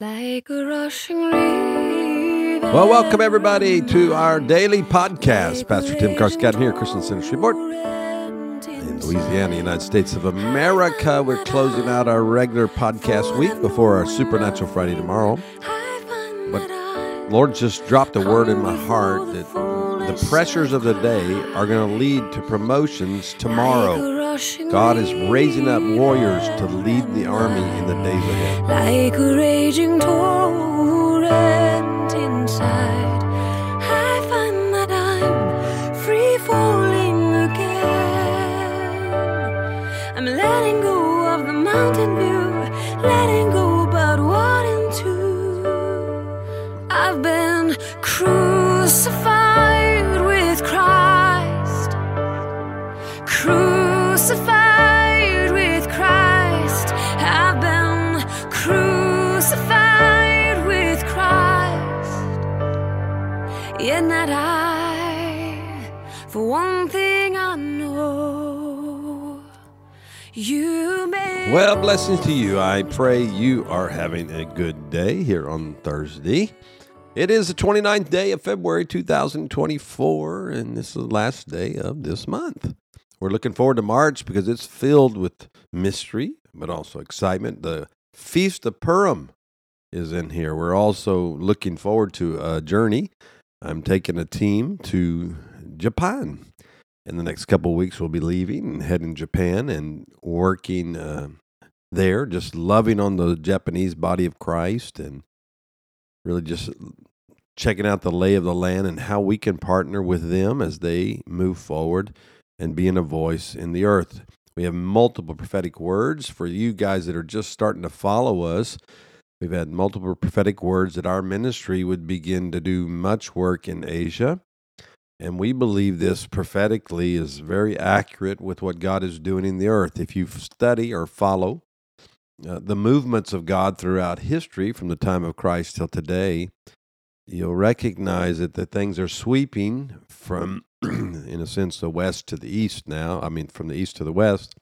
Like a rushing river. Well, welcome everybody to our daily podcast. Pastor Tim Karskatt here, Christian Center Street Board in Louisiana, United States of America. We're closing out our regular podcast week before our Supernatural Friday tomorrow. But Lord just dropped a word in my heart that the pressures of the day are going to lead to promotions tomorrow. God is raising up warriors to lead the army in the days ahead. Like a raging torrent inside, I find that I'm free falling again. I'm letting go of the mountain view, letting go about what and two. I've been crucified with Christ. Crucified with Christ, I've been crucified with Christ. In that I, for one thing I know, you made. Well, blessings to you. I pray you are having a good day here on Thursday. It is the 29th day of February 2024, and this is the last day of this month. We're looking forward to March because it's filled with mystery, but also excitement. The Feast of Purim is in here. We're also looking forward to a journey. I'm taking a team to Japan. In the next couple of weeks, we'll be leaving and heading to Japan and working there, just loving on the Japanese body of Christ and really just checking out the lay of the land and how we can partner with them as they move forward and being a voice in the earth. We have multiple prophetic words for you guys that are just starting to follow us. We've had multiple prophetic words that our ministry would begin to do much work in Asia. And we believe this prophetically is very accurate with what God is doing in the earth. If you study or follow the movements of God throughout history from the time of Christ till today, you'll recognize that the things are sweeping from, in a sense, the west to the east now. I mean, from the east to the west,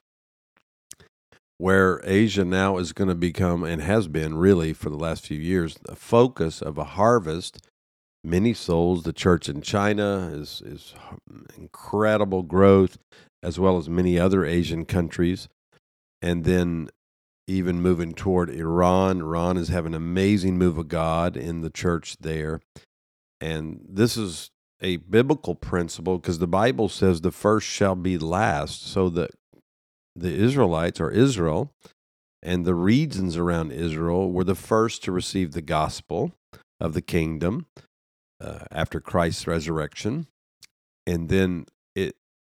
where Asia now is going to become, and has been really for the last few years, the focus of a harvest. Many souls, the church in China is incredible growth, as well as many other Asian countries. And then even moving toward Iran. Iran is having an amazing move of God in the church there. And this is a biblical principle because the Bible says the first shall be last. So the Israelites, or Israel, and the regions around Israel were the first to receive the gospel of the kingdom after Christ's resurrection. And then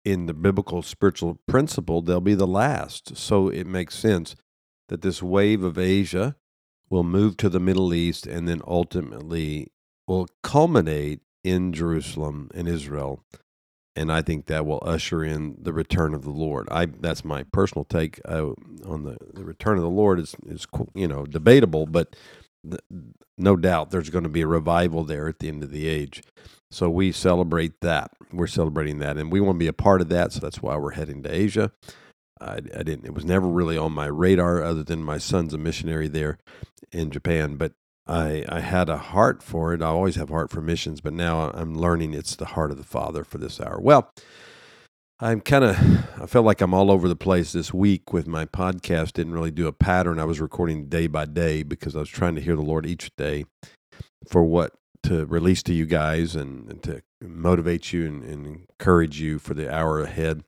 in the biblical spiritual principle, they'll be the last. So it makes sense that this wave of Asia will move to the Middle East and then ultimately will culminate in Jerusalem and Israel. And I think that will usher in the return of the Lord. That's my personal take on the return of the Lord is debatable, but no doubt there's going to be a revival there at the end of the age. So we celebrate that. We're celebrating that, and we want to be a part of that, so that's why we're heading to Asia. It was never really on my radar other than my son's a missionary there in Japan, but I had a heart for it. I always have heart for missions, but now I'm learning it's the heart of the Father for this hour. Well, I felt like I'm all over the place this week with my podcast. Didn't really do a pattern. I was recording day by day because I was trying to hear the Lord each day for what to release to you guys and to motivate you and encourage you for the hour ahead.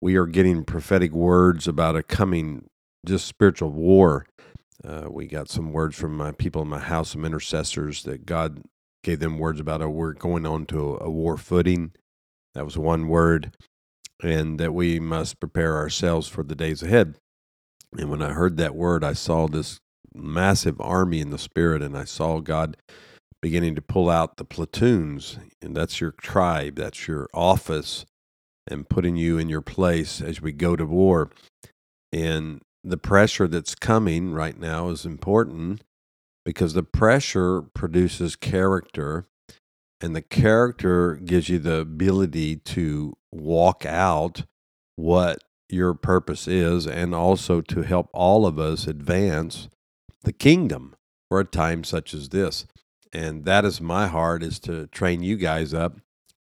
We are getting prophetic words about a coming just spiritual war. We got some words from my people in my house, some intercessors, that God gave them words about we're going on to a war footing. That was one word. And that we must prepare ourselves for the days ahead. And when I heard that word, I saw this massive army in the spirit, and I saw God beginning to pull out the platoons. And that's your tribe, that's your office, and putting you in your place as we go to war. And the pressure that's coming right now is important because the pressure produces character, and the character gives you the ability to walk out what your purpose is, and also to help all of us advance the kingdom. for a time such as this. And that is my heart, is to train you guys up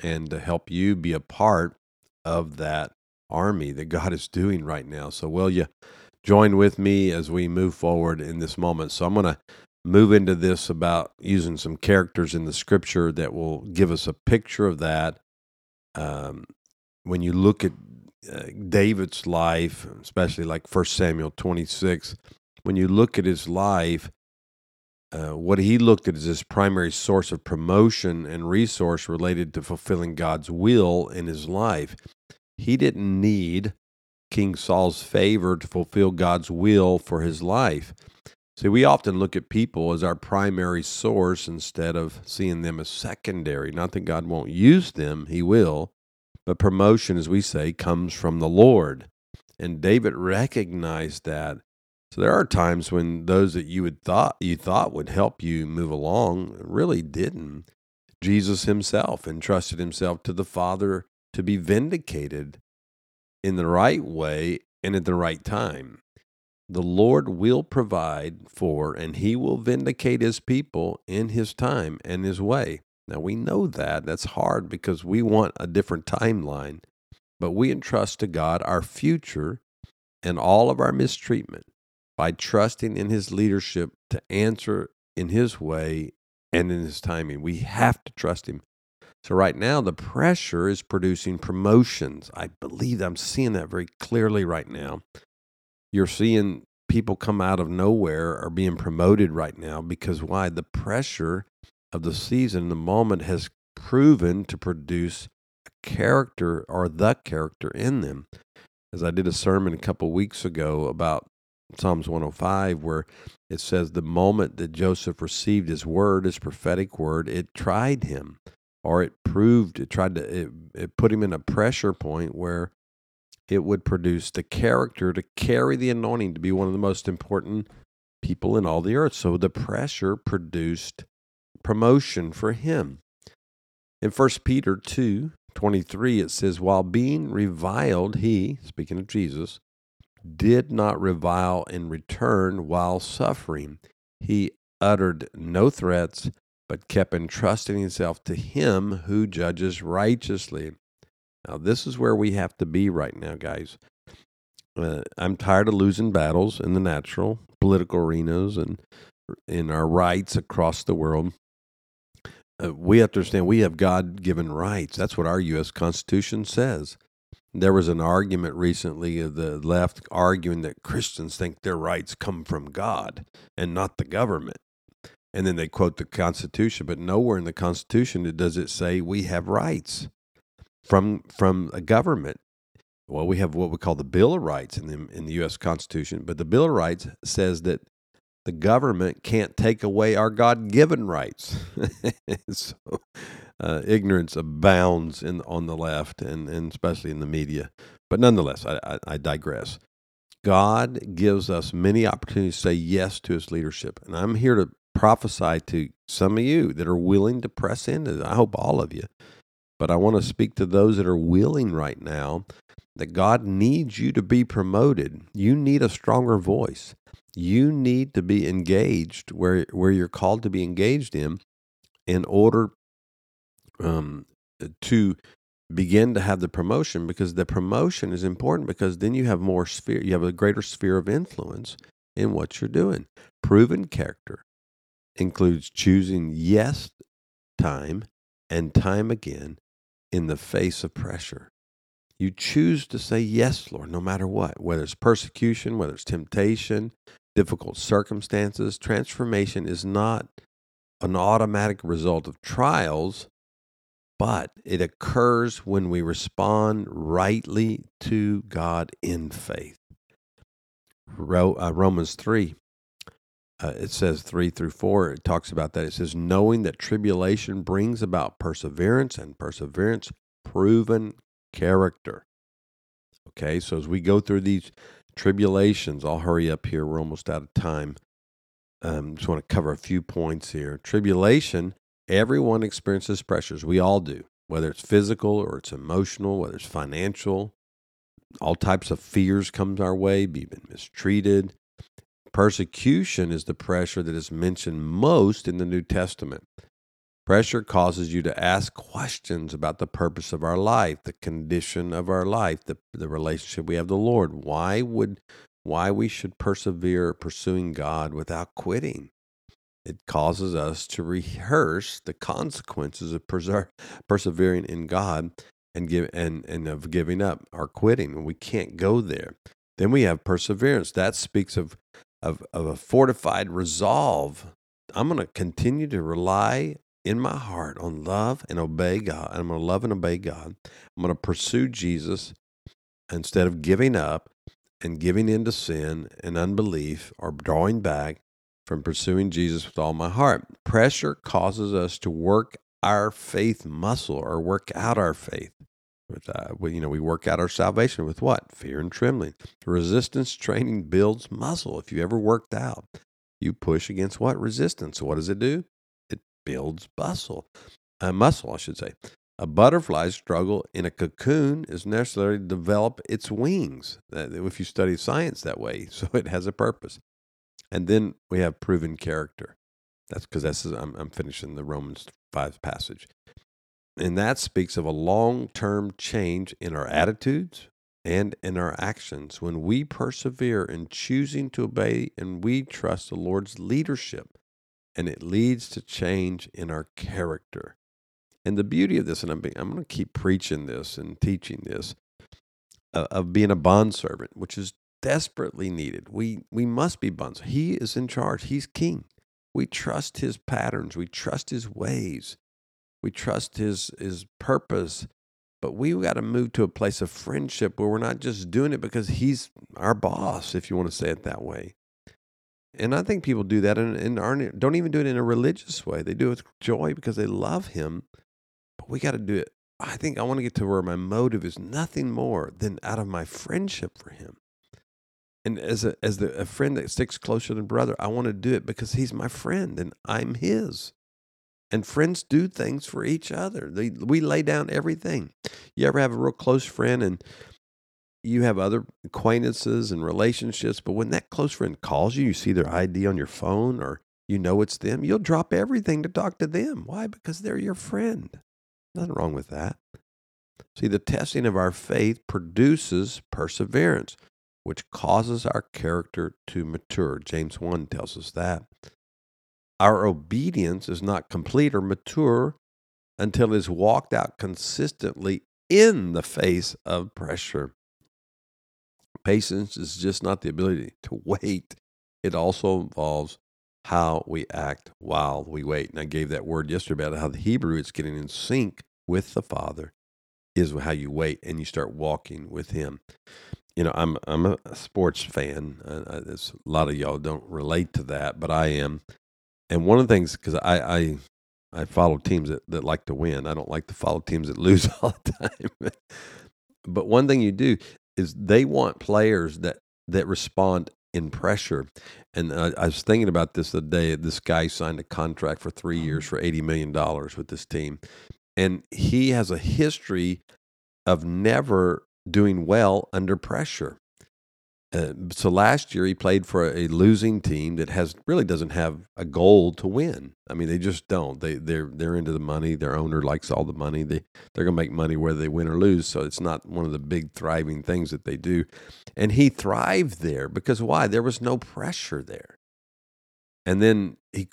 and to help you be a part of that army that God is doing right now. So will you join with me as we move forward in this moment? So I'm going to move into this about using some characters in the scripture that will give us a picture of that. When you look at David's life, especially like 1 Samuel 26, when you look at his life, what he looked at as his primary source of promotion and resource related to fulfilling God's will in his life. He didn't need King Saul's favor to fulfill God's will for his life. See, we often look at people as our primary source instead of seeing them as secondary. Not that God won't use them, he will, but promotion, as we say, comes from the Lord. And David recognized that. So there are times when those that you thought would help you move along really didn't. Jesus himself entrusted himself to the Father to be vindicated in the right way and at the right time. The Lord will provide for, and he will vindicate his people in his time and his way. Now we know that. That's hard because we want a different timeline, but we entrust to God our future and all of our mistreatment, by trusting in his leadership to answer in his way and in his timing. We have to trust him. So right now, the pressure is producing promotions. I believe I'm seeing that very clearly right now. You're seeing people come out of nowhere or being promoted right now because why? The pressure of the season, the moment has proven to produce a character or the character in them. As I did a sermon a couple weeks ago about Psalms 105, where it says the moment that Joseph received his word, his prophetic word, it tried him, or it put him in a pressure point where it would produce the character to carry the anointing to be one of the most important people in all the earth. So the pressure produced promotion for him. In 1 Peter 2:23, it says, while being reviled, he, speaking of Jesus, did not revile in return while suffering. He uttered no threats, but kept entrusting himself to him who judges righteously. Now, this is where we have to be right now, guys. I'm tired of losing battles in the natural, political arenas, and in our rights across the world. We have to understand we have God-given rights. That's what our U.S. Constitution says. There was an argument recently of the left arguing that Christians think their rights come from God and not the government. And then they quote the Constitution, but nowhere in the Constitution does it say we have rights from a government. Well, we have what we call the Bill of Rights in the U.S. Constitution, but the Bill of Rights says that the government can't take away our God-given rights. So, ignorance abounds on the left and especially in the media. But nonetheless, I digress. God gives us many opportunities to say yes to his leadership. And I'm here to prophesy to some of you that are willing to press into it. I hope all of you. But I want to speak to those that are willing right now that God needs you to be promoted. You need a stronger voice. You need to be engaged where you're called to be engaged in order to begin to have the promotion, because the promotion is important, because then you have you have a greater sphere of influence in what you're doing. Proven character includes choosing yes time and time again in the face of pressure. You choose to say yes, Lord, no matter what, whether it's persecution, whether it's temptation, difficult circumstances. Transformation is not an automatic result of trials, but it occurs when we respond rightly to God in faith. Romans 3, it says 3-4, it talks about that. It says, knowing that tribulation brings about perseverance, and perseverance, proven character. Okay, so as we go through these tribulations, I'll hurry up here. We're almost out of time. Just want to cover a few points here. Tribulation, everyone experiences pressures. We all do, whether it's physical or it's emotional, whether it's financial. All types of fears comes our way, being mistreated, Persecution is the pressure that is mentioned most in the New Testament. Pressure causes you to ask questions about the purpose of our life, the condition of our life, the relationship we have with the Lord. Why we should persevere pursuing God without quitting. It causes us to rehearse the consequences of persevering in God and of giving up or quitting. We can't go there. Then we have perseverance. That speaks of a fortified resolve. I'm going to continue to rely in my heart on love and obey God. I'm going to love and obey God. I'm going to pursue Jesus instead of giving up and giving in to sin and unbelief or drawing back from pursuing Jesus with all my heart. Pressure causes us to work our faith muscle or work out our faith. We work out our salvation with what? Fear and trembling. Resistance training builds muscle. If you ever worked out, you push against what? Resistance. What does it do? It builds muscle, I should say. A butterfly's struggle in a cocoon is necessary to develop its wings, if you study science that way, so it has a purpose. And then we have proven character. That's because I'm finishing the Romans 5 passage. And that speaks of a long-term change in our attitudes and in our actions. When we persevere in choosing to obey and we trust the Lord's leadership, and it leads to change in our character. And the beauty of this, and I'm going to keep preaching this and teaching this, of being a bondservant, which is desperately needed. We must be bondservants. He is in charge. He's king. We trust his patterns. We trust his ways. We trust his purpose. But we've got to move to a place of friendship where we're not just doing it because he's our boss, if you want to say it that way. And I think people do that and don't even do it in a religious way. They do it with joy because they love him. But we got to do it. I think I want to get to where my motive is nothing more than out of my friendship for him. And as a friend that sticks closer than brother, I want to do it because he's my friend and I'm his. And friends do things for each other. We lay down everything. You ever have a real close friend and you have other acquaintances and relationships, but when that close friend calls you, you see their ID on your phone or you know it's them, you'll drop everything to talk to them. Why? Because they're your friend. Nothing wrong with that. See, the testing of our faith produces perseverance, which causes our character to mature. James 1 tells us that. Our obedience is not complete or mature until it is walked out consistently in the face of pressure. Patience is just not the ability to wait. It also involves how we act while we wait. And I gave that word yesterday about how the Hebrew is getting in sync with the Father is how you wait and you start walking with him. You know, I'm a sports fan. There's a lot of y'all don't relate to that, but I am. And one of the things, because I follow teams that like to win. I don't like to follow teams that lose all the time. But one thing you do is they want players that respond in pressure. And I was thinking about this the day this guy signed a contract for 3 years for $80 million with this team. And he has a history of never doing well under pressure. So last year he played for a losing team that really doesn't have a goal to win. I mean, they just don't. They're into the money. Their owner likes all the money. They're going to make money whether they win or lose. So it's not one of the big thriving things that they do. And he thrived there because why? There was no pressure there. And then he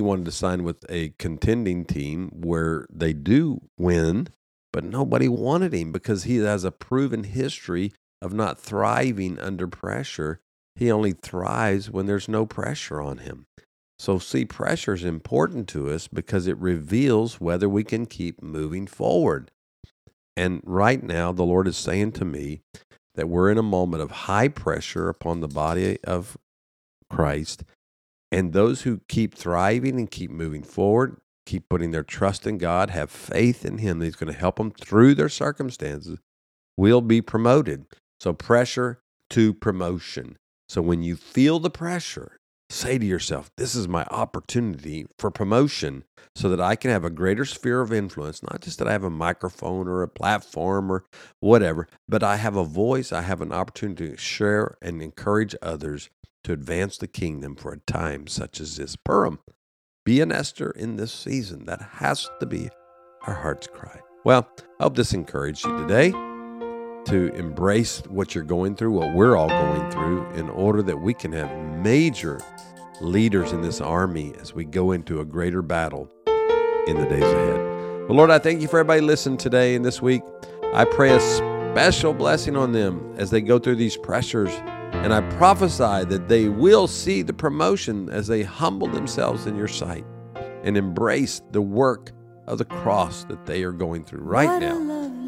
wanted to sign with a contending team where they do win, but nobody wanted him because he has a proven history of not thriving under pressure. He only thrives when there's no pressure on him. So see, pressure is important to us because it reveals whether we can keep moving forward. And right now, the Lord is saying to me that we're in a moment of high pressure upon the body of Christ. And those who keep thriving and keep moving forward, keep putting their trust in God, have faith in him that he's going to help them through their circumstances, will be promoted. So pressure to promotion. So when you feel the pressure, say to yourself, this is my opportunity for promotion so that I can have a greater sphere of influence, not just that I have a microphone or a platform or whatever, but I have a voice, I have an opportunity to share and encourage others to advance the kingdom for a time such as this. Purim, be an Esther in this season. That has to be our heart's cry. Well, I hope this encouraged you today to embrace what you're going through, what we're all going through, in order that we can have major leaders in this army as we go into a greater battle in the days ahead. But Lord, I thank you for everybody listening today and this week. I pray a special blessing on them as they go through these pressures. And I prophesy that they will see the promotion as they humble themselves in your sight and embrace the work of the cross that they are going through right now.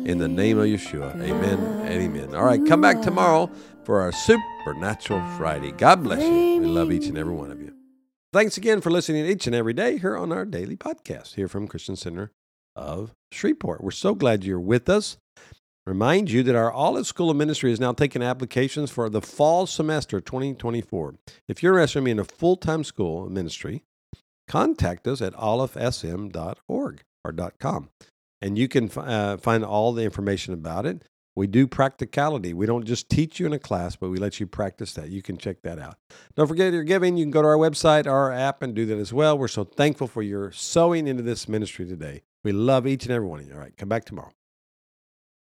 In the name of Yeshua, amen and amen. All right, come back tomorrow for our Supernatural Friday. God bless you. We love each and every one of you. Thanks again for listening each and every day here on our daily podcast here from Christian Center of Shreveport. We're so glad you're with us. Remind you that our Olive School of Ministry is now taking applications for the fall semester 2024. If you're interested in a full-time school of ministry, contact us at olifsm.org or .com, and you can find all the information about it. We do practicality. We don't just teach you in a class, but we let you practice that. You can check that out. Don't forget your giving. You can go to our website, our app, and do that as well. We're so thankful for your sowing into this ministry today. We love each and every one of you. All right, come back tomorrow.